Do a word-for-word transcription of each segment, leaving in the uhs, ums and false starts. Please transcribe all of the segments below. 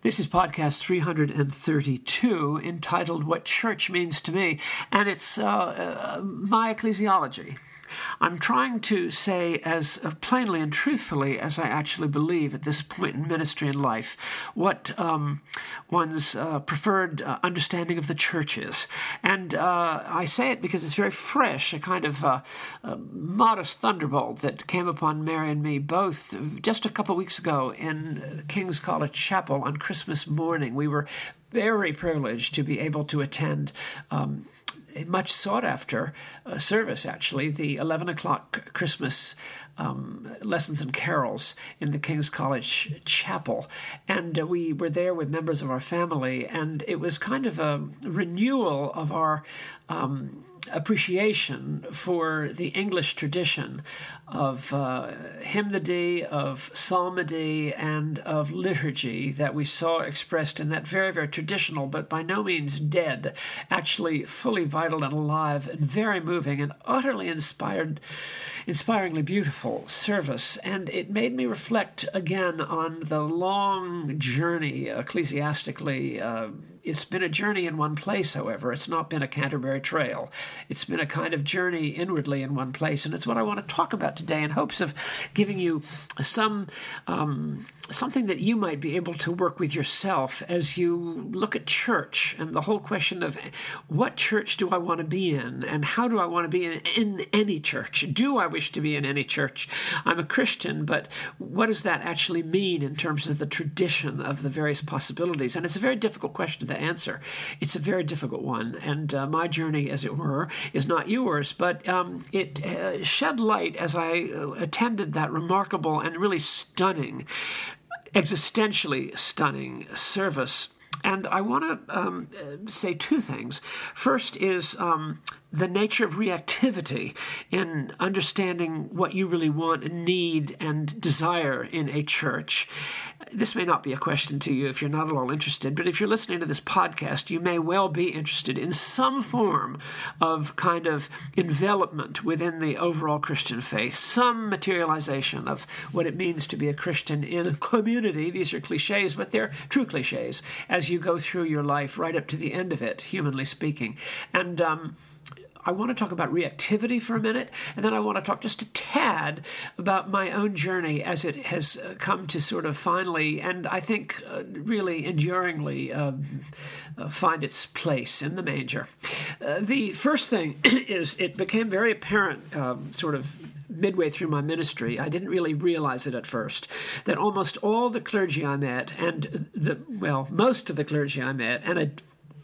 This is podcast three hundred thirty-two, entitled What Church Means to Me, and it's uh, uh, my ecclesiology. I'm trying to say as plainly and truthfully as I actually believe at this point in ministry and life what um, one's uh, preferred uh, understanding of the church is. And uh, I say it because it's very fresh, a kind of uh, a modest thunderbolt that came upon Mary and me both just a couple of weeks ago in King's College Chapel on Christmas morning. We were very privileged to be able to attend um, a much sought-after uh, service, actually, the eleven o'clock Christmas um, lessons and carols in the King's College Chapel. And uh, we were there with members of our family, and it was kind of a renewal of our um, appreciation for the English tradition of uh, hymnody, of psalmody, and of liturgy that we saw expressed in that very, very traditional, but by no means dead, actually fully vital and alive and very moving and utterly inspired, inspiringly beautiful service. And it made me reflect again on the long journey ecclesiastically. Uh, it's been a journey in one place, however. It's not been a Canterbury Trail. It's been a kind of journey inwardly in one place, and it's what I want to talk about today in hopes of giving you some um, something that you might be able to work with yourself as you look at church and the whole question of what church do I want to be in, and how do I want to be in, in any church? Do I wish to be in any church? I'm a Christian, but what does that actually mean in terms of the tradition of the various possibilities? And it's a very difficult question to answer. It's a very difficult one, and uh, my journey, as it were, is not yours, but um, it uh, shed light as I uh, attended that remarkable and really stunning, existentially stunning service. And I want to um, say two things. First is um, the nature of reactivity in understanding what you really want and need and desire in a church. This may not be a question to you if you're not at all interested, but if you're listening to this podcast, you may well be interested in some form of kind of envelopment within the overall Christian faith, some materialization of what it means to be a Christian in a community. These are cliches, but they're true cliches as you go through your life right up to the end of it, humanly speaking. And um, I want to talk about reactivity for a minute, and then I want to talk just a tad about my own journey as it has come to sort of finally, and I think uh, really enduringly, uh, uh, find its place in the manger. Uh, the first thing is it became very apparent um, sort of midway through my ministry. I didn't really realize it at first, that almost all the clergy I met, and the well, most of the clergy I met, and a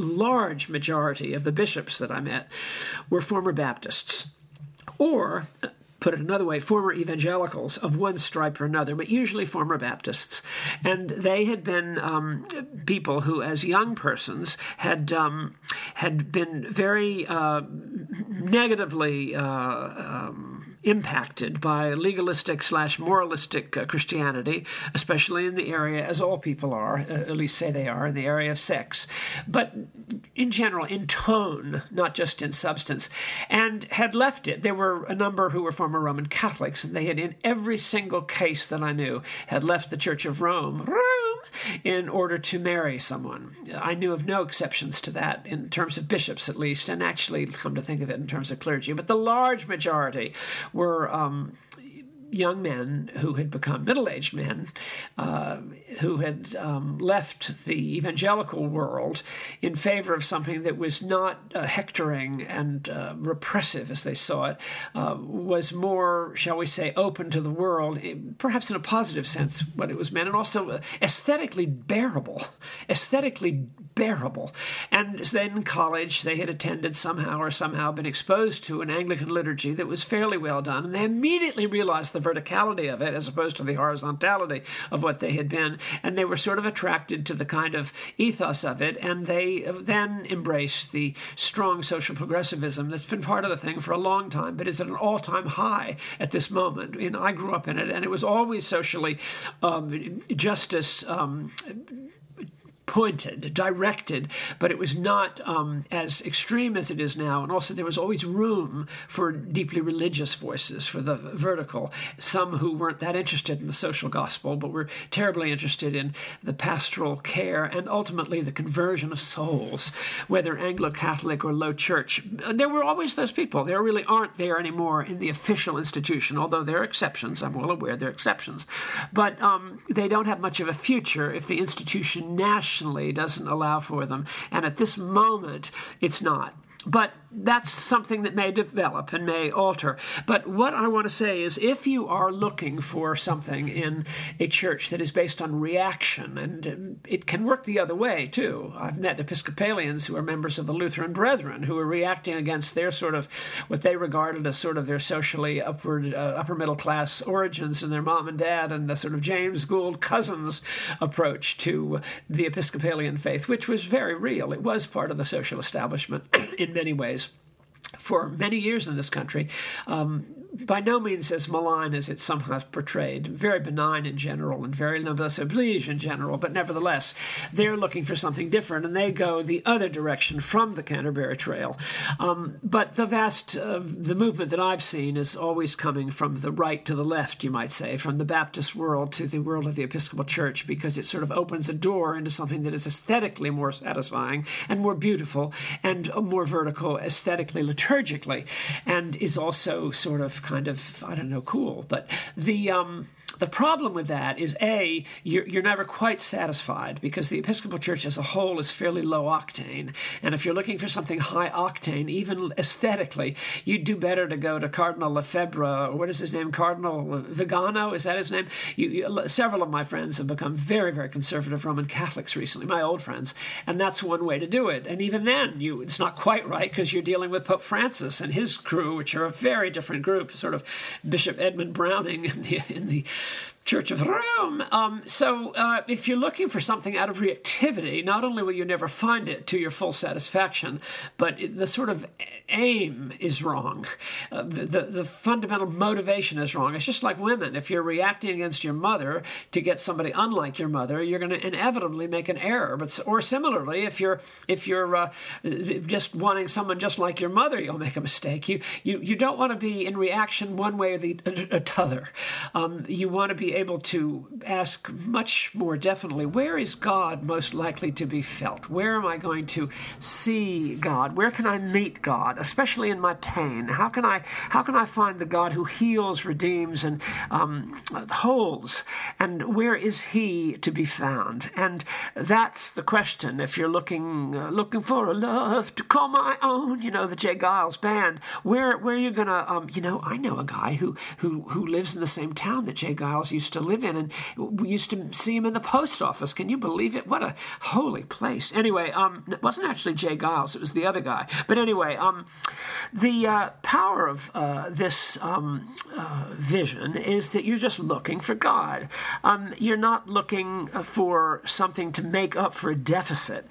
large majority of the bishops that I met were former Baptists, or, put it another way, former evangelicals of one stripe or another, but usually former Baptists. And they had been um, people who, as young persons, had um, had been very uh, negatively uh, um, impacted by legalistic slash moralistic uh, Christianity, especially in the area, as all people are, uh, at least say they are, in the area of sex, but in general, in tone, not just in substance, and had left it. There were a number who were former Roman Catholics, and they had, in every single case that I knew, had left the Church of Rome, Rome in order to marry someone. I knew of no exceptions to that, in terms of bishops at least, and actually, come to think of it, in terms of clergy. But the large majority were um, young men who had become middle-aged men, uh, who had um, left the evangelical world in favor of something that was not uh, hectoring and uh, repressive, as they saw it, uh, was more, shall we say, open to the world, perhaps in a positive sense, what it was meant, and also aesthetically bearable, aesthetically bearable. And then in college, they had attended somehow or somehow been exposed to an Anglican liturgy that was fairly well done, and they immediately realized the the verticality of it as opposed to the horizontality of what they had been, and they were sort of attracted to the kind of ethos of it, and they then embraced the strong social progressivism that's been part of the thing for a long time, but is at an all-time high at this moment. And I grew up in it, and it was always socially um, justice um, pointed, directed, but it was not um, as extreme as it is now. And also there was always room for deeply religious voices, for the vertical, some who weren't that interested in the social gospel, but were terribly interested in the pastoral care and ultimately the conversion of souls, whether Anglo-Catholic or low church. There were always those people. There really aren't there anymore in the official institution, although there are exceptions. I'm well aware there are exceptions. But um, they don't have much of a future if the institution nationally doesn't allow for them. And at this moment, it's not. But that's something that may develop and may alter. But what I want to say is if you are looking for something in a church that is based on reaction, and it can work the other way too. I've met Episcopalians who are members of the Lutheran Brethren who are reacting against their sort of what they regarded as sort of their socially upward, uh, upper middle class origins and their mom and dad and the sort of James Gould Cousins approach to the Episcopalian faith, which was very real. It was part of the social establishment in many ways for many years in this country, um, by no means as malign as it's somehow portrayed, very benign in general and very noblesse oblige in general, but nevertheless, they're looking for something different, and they go the other direction from the Canterbury Trail. Um, but the vast, uh, the movement that I've seen is always coming from the right to the left, you might say, from the Baptist world to the world of the Episcopal Church, because it sort of opens a door into something that is aesthetically more satisfying and more beautiful and more vertical, aesthetically, liturgically, and is also sort of kind of, I don't know, cool. But the um, the problem with that is, A, you're, you're never quite satisfied because the Episcopal Church as a whole is fairly low octane. And if you're looking for something high octane, even aesthetically, you'd do better to go to Cardinal Lefebvre, or what is his name, Cardinal Vigano, is that his name? You, you, several of my friends have become very, very conservative Roman Catholics recently, my old friends, and that's one way to do it. And even then, you it's not quite right because you're dealing with Pope Francis and his crew, which are a very different group. Sort of Bishop Edmund Browning in the in the Church of Rome. Um, so uh, if you're looking for something out of reactivity, not only will you never find it to your full satisfaction, but it, the sort of aim is wrong. Uh, the, the, the fundamental motivation is wrong. It's just like women. If you're reacting against your mother to get somebody unlike your mother, you're going to inevitably make an error. But or similarly, if you're if you're uh, just wanting someone just like your mother, you'll make a mistake. You you, you don't want to be in reaction one way or the other. Um, you want to be able to ask much more definitely, where is God most likely to be felt? Where am I going to see God? Where can I meet God, especially in my pain? How can I how can I find the God who heals, redeems, and um, holds? And where is He to be found? And that's the question. If you're looking uh, looking for a love to call my own, you know, the Jay Gils Band. Where where are you gonna? Um, you know, I know a guy who who who lives in the same town that Jay Gils used to live in, and we used to see him in the post office. Can you believe it? What a holy place. Anyway, um, it wasn't actually Jay Gils, it was the other guy. But anyway, um, the uh, power of uh, this um, uh, vision is that you're just looking for God. Um, you're not looking for something to make up for a deficit,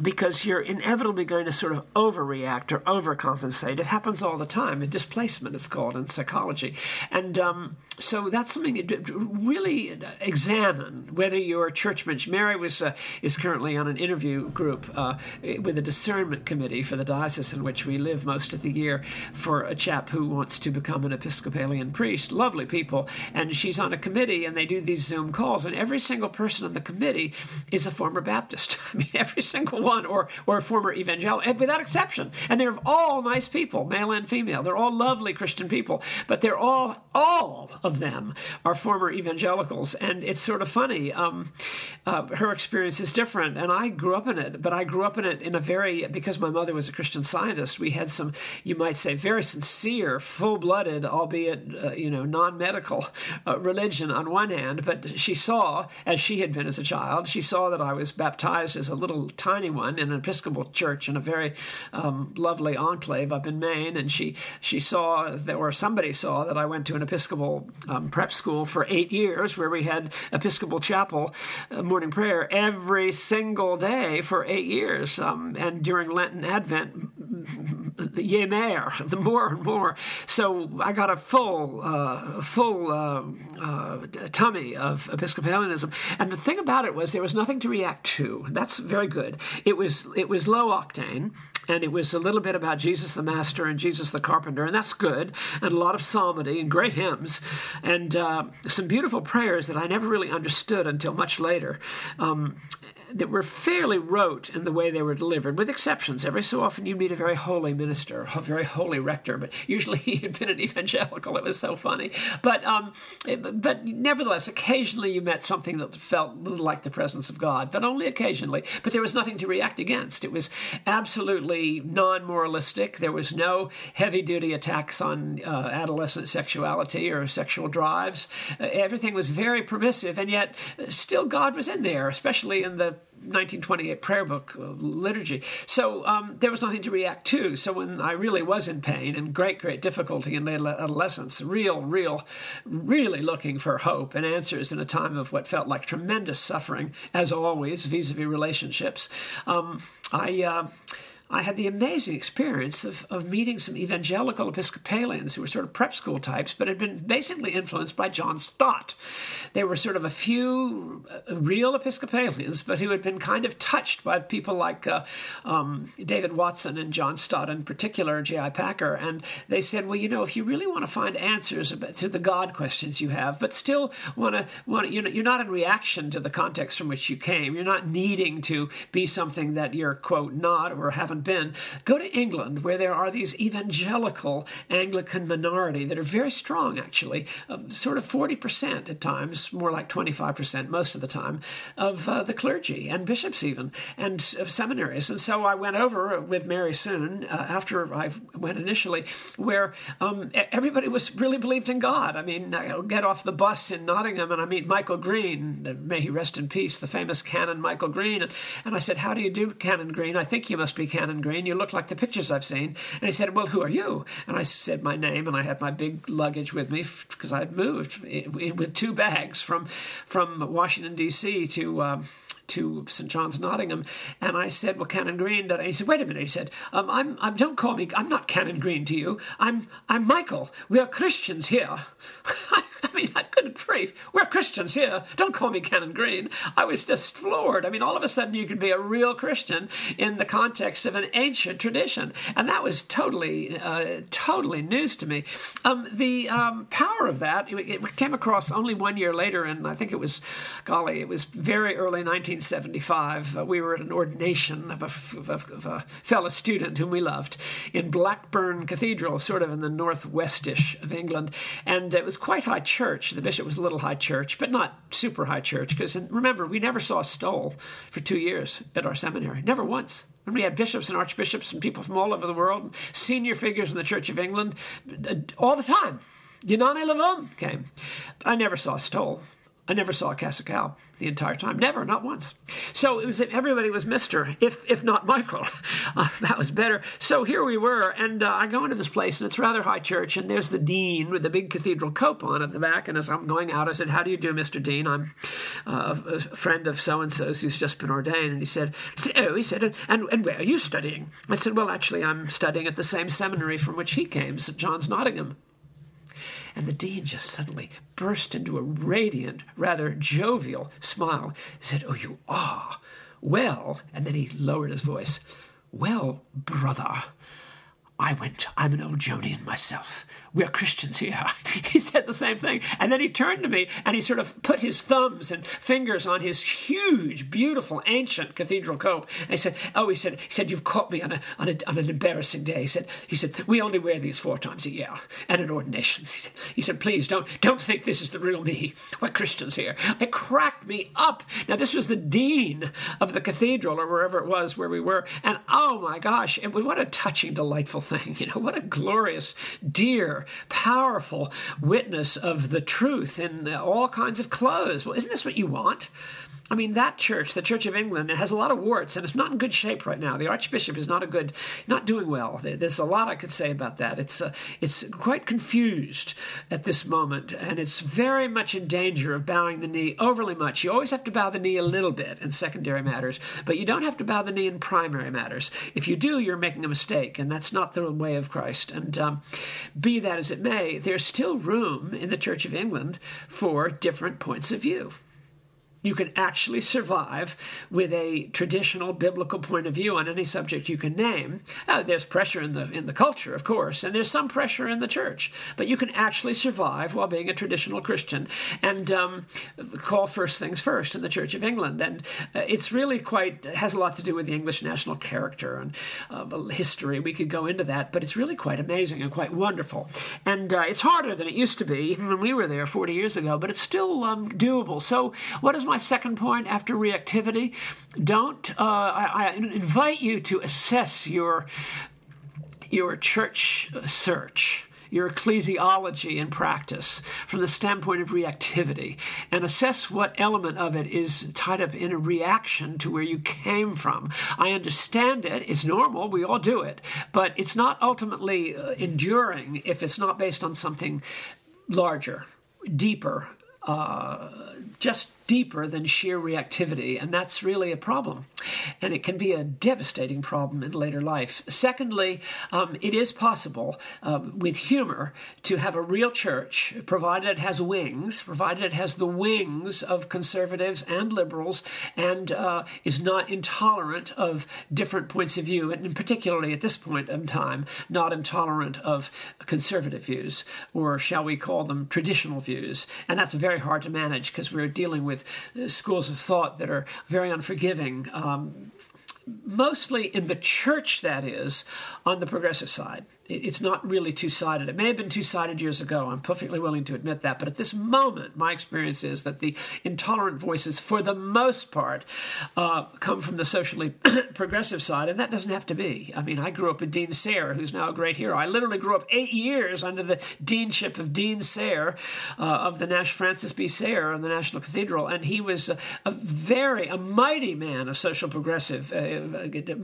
because you're inevitably going to sort of overreact or overcompensate. It happens all the time. A displacement, it's called in psychology. And um, so that's something that really examine whether your church bench. Mary was uh, is currently on an interview group uh, with a discernment committee for the diocese in which we live most of the year for a chap who wants to become an Episcopalian priest. Lovely people, and she's on a committee, and they do these Zoom calls, and every single person on the committee is a former Baptist. I mean, every single one, or or a former evangelical, without exception. And they're all nice people, male and female. They're all lovely Christian people, but they're all all of them are former evangelicals, and it's sort of funny. Um, uh, her experience is different, and I grew up in it, but I grew up in it in a very, because my mother was a Christian Scientist, we had some, you might say, very sincere, full-blooded, albeit, uh, you know, non-medical uh, religion on one hand, but she saw, as she had been as a child, she saw that I was baptized as a little tiny one in an Episcopal church in a very um, lovely enclave up in Maine, and she, she saw, that, or somebody saw, that I went to an Episcopal um, prep school for eight years where we had Episcopal Chapel uh, morning prayer every single day for eight years. Um, and during Lent and Advent, ye maire, the more and more. So I got a full, uh, full uh, uh, tummy of Episcopalianism. And the thing about it was there was nothing to react to. That's very good. It was it was low octane, and it was a little bit about Jesus the Master and Jesus the Carpenter, and that's good. And a lot of psalmody and great hymns, and uh, some beautiful prayers that I never really understood until much later. Um, that were fairly rote in the way they were delivered, with exceptions. Every so often you meet a very holy minister, a very holy rector, but usually he had been an evangelical. It was so funny. But um, it, but nevertheless, occasionally you met something that felt a little like the presence of God, but only occasionally. But there was nothing to react against. It was absolutely non-moralistic. There was no heavy-duty attacks on uh, adolescent sexuality or sexual drives. Uh, everything was very permissive, and yet still God was in there, especially in the nineteen twenty-eight prayer book uh, liturgy. So um, there was nothing to react to. So when I really was in pain and great, great difficulty in adolescence, real, real, really looking for hope and answers in a time of what felt like tremendous suffering, as always, vis-a-vis relationships, um, I... Uh, I had the amazing experience of, of meeting some evangelical Episcopalians who were sort of prep school types, but had been basically influenced by John Stott. They were sort of a few real Episcopalians, but who had been kind of touched by people like uh, um, David Watson and John Stott in particular, J I. Packer. And they said, well, you know, if you really want to find answers about, to the God questions you have, but still want to, want to, you know, you're not in reaction to the context from which you came. You're not needing to be something that you're, quote, not or haven't been, go to England, where there are these evangelical Anglican minority that are very strong, actually, of sort of forty percent at times, more like twenty-five percent most of the time, of uh, the clergy and bishops even, and of seminaries. And so I went over with Mary Soon, uh, after I went initially, where um, everybody was really believed in God. I mean, I get off the bus in Nottingham and I meet Michael Green, may he rest in peace, the famous Canon Michael Green. And, and I said, how do you do, Canon Green? I think you must be Canon Green, you look like the pictures I've seen. And he said, well, who are you? And I said my name, and I had my big luggage with me because I had moved with two bags from from Washington, D C to um, to Saint John's Nottingham. And I said, well, Canon Green. And he said, wait a minute. He said, um, I'm, I'm, don't call me, I'm not Canon Green to you. I'm I'm Michael. We are Christians here. I mean, good grief, we're Christians here. Don't call me Canon Green. I was just floored. I mean, all of a sudden you could be a real Christian in the context of an ancient tradition. And that was totally, uh, totally news to me. Um, the um, power of that, it, it came across only one year later, and I think it was, golly, it was very early nineteen seventy-five. Uh, we were at an ordination of a, of, a, of a fellow student whom we loved in Blackburn Cathedral, sort of in the northwestish of England. And it was quite high church. Church. The bishop was a little high church, but not super high church, because remember, we never saw a stole for two years at our seminary, never once. And we had bishops and archbishops and people from all over the world, senior figures in the Church of England, all the time. Yanani Le Boom came. I never saw a stole. I never saw a Casacal the entire time. Never, not once. So it was everybody was Mister, if if not Michael. Uh, that was better. So here we were, and uh, I go into this place, and it's rather high church, and there's the dean with the big cathedral cope on at the back, and as I'm going out, I said, how do you do, Mister Dean? I'm uh, a friend of so-and-so's who's just been ordained. And he said, oh, he said, and, and where are you studying? I said, well, actually, I'm studying at the same seminary from which he came, Saint John's Nottingham. And the dean just suddenly burst into a radiant, rather jovial smile. He said, oh, you are? Well, and then he lowered his voice. Well, brother, I went, I'm an old Jonian myself. We're Christians here. He said the same thing. And then he turned to me and he sort of put his thumbs and fingers on his huge, beautiful, ancient cathedral cope. And he said, oh, he said, he said, you've caught me on, a, on, a, on an embarrassing day. He said, he said, we only wear these four times a year and at ordinations. He said, he said, please don't, don't think this is the real me. We're Christians here. It cracked me up. Now, this was the dean of the cathedral or wherever it was where we were. And oh my gosh, it, what a touching, delightful thing. You know, what a glorious, dear, powerful witness of the truth in all kinds of clothes. Well, isn't this what you want? I mean, that church, the Church of England, it has a lot of warts, and it's not in good shape right now. The Archbishop is not a good, not doing well. There's a lot I could say about that. It's uh, it's quite confused at this moment, and it's very much in danger of bowing the knee overly much. You always have to bow the knee a little bit in secondary matters, but you don't have to bow the knee in primary matters. If you do, you're making a mistake, and that's not the way of Christ. And um, be that as it may, there's still room in the Church of England for different points of view. You can actually survive with a traditional biblical point of view on any subject you can name. Uh, there's pressure in the in the culture, of course, and there's some pressure in the church. But you can actually survive while being a traditional Christian and um, call first things first in the Church of England. And uh, it's really quite, it has a lot to do with the English national character and uh, history. We could go into that, but it's really quite amazing and quite wonderful. And uh, it's harder than it used to be, even when we were there forty years ago, but it's still um, doable. So what is my second point after reactivity? Don't, uh, I, I invite you to assess your, your church search, your ecclesiology and practice from the standpoint of reactivity, and assess what element of it is tied up in a reaction to where you came from. I understand it. It's normal. We all do it. But it's not ultimately enduring if it's not based on something larger, deeper, Uh, just deeper than sheer reactivity, and that's really a problem. And it can be a devastating problem in later life. Secondly, um, it is possible uh, with humor to have a real church, provided it has wings, provided it has the wings of conservatives and liberals, and uh, is not intolerant of different points of view, and particularly at this point in time, not intolerant of conservative views, or shall we call them traditional views. And that's very hard to manage because we're dealing with schools of thought that are very unforgiving, um, Um, mostly in the church, that is, on the progressive side. It's not really two-sided. It may have been two-sided years ago. I'm perfectly willing to admit that. But at this moment, my experience is that the intolerant voices, for the most part, uh, come from the socially progressive side, and that doesn't have to be. I mean, I grew up with Dean Sayer, who's now a great hero. I literally grew up eight years under the deanship of Dean Sayer, uh, of the Nash- Francis B. Sayre of the National Cathedral, and he was a, a very, a mighty man of social progressive. Uh,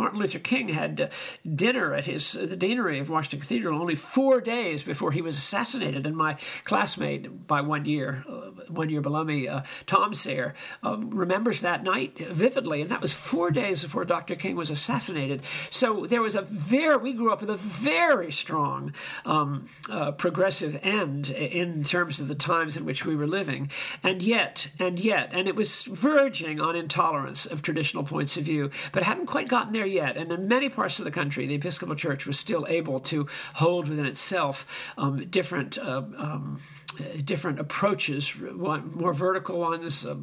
Martin Luther King had uh, dinner at his uh, the deanery of Washington Cathedral only four days before he was assassinated, and my classmate by one year, uh, one year below me, uh, Tom Sayer, uh, remembers that night vividly, and that was four days before Doctor King was assassinated. So there was a very, we grew up with a very strong um, uh, progressive end in terms of the times in which we were living, and yet, and yet, and it was verging on intolerance of traditional points of view, but hadn't quite gotten there yet, and in many parts of the country, the Episcopal Church was still able to hold within itself um, different uh, um, different approaches, more vertical ones, um,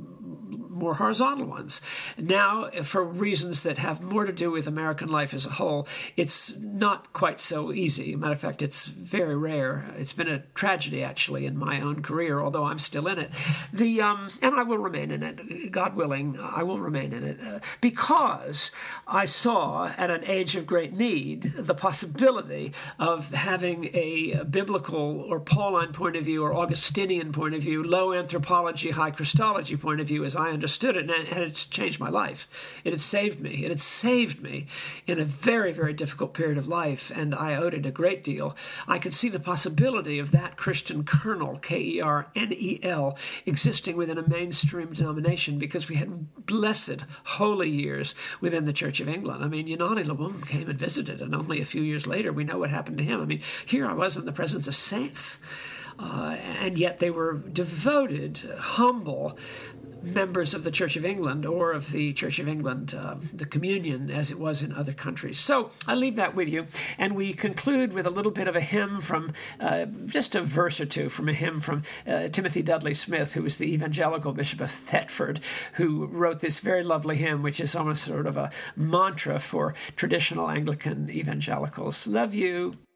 more horizontal ones. Now, for reasons that have more to do with American life as a whole, it's not quite so easy. As a matter of fact, it's very rare. It's been a tragedy, actually, in my own career, although I'm still in it. The um, and I will remain in it. God willing, I will remain in it. Uh, because I saw, at an age of great need, the possibility of having a biblical or Pauline point of view or Augustinian point of view, low anthropology, high Christology point of view, as I understood it, and it's changed my life. It had saved me. It had saved me in a very, very difficult period of life, and I owed it a great deal. I could see the possibility of that Christian kernel, K E R N E L, existing within a mainstream denomination because we had blessed, holy years within the Church of England. I mean, Yanani Le Boom came and visited, and only a few years later, we know what happened to him. I mean, here I was in the presence of saints, uh, and yet they were devoted, humble members of the Church of England, or of the Church of England, uh, the communion as it was in other countries. So I leave that with you, and we conclude with a little bit of a hymn from, uh, just a verse or two from a hymn from uh, Timothy Dudley Smith, who was the evangelical Bishop of Thetford, who wrote this very lovely hymn, which is almost sort of a mantra for traditional Anglican evangelicals. Love you.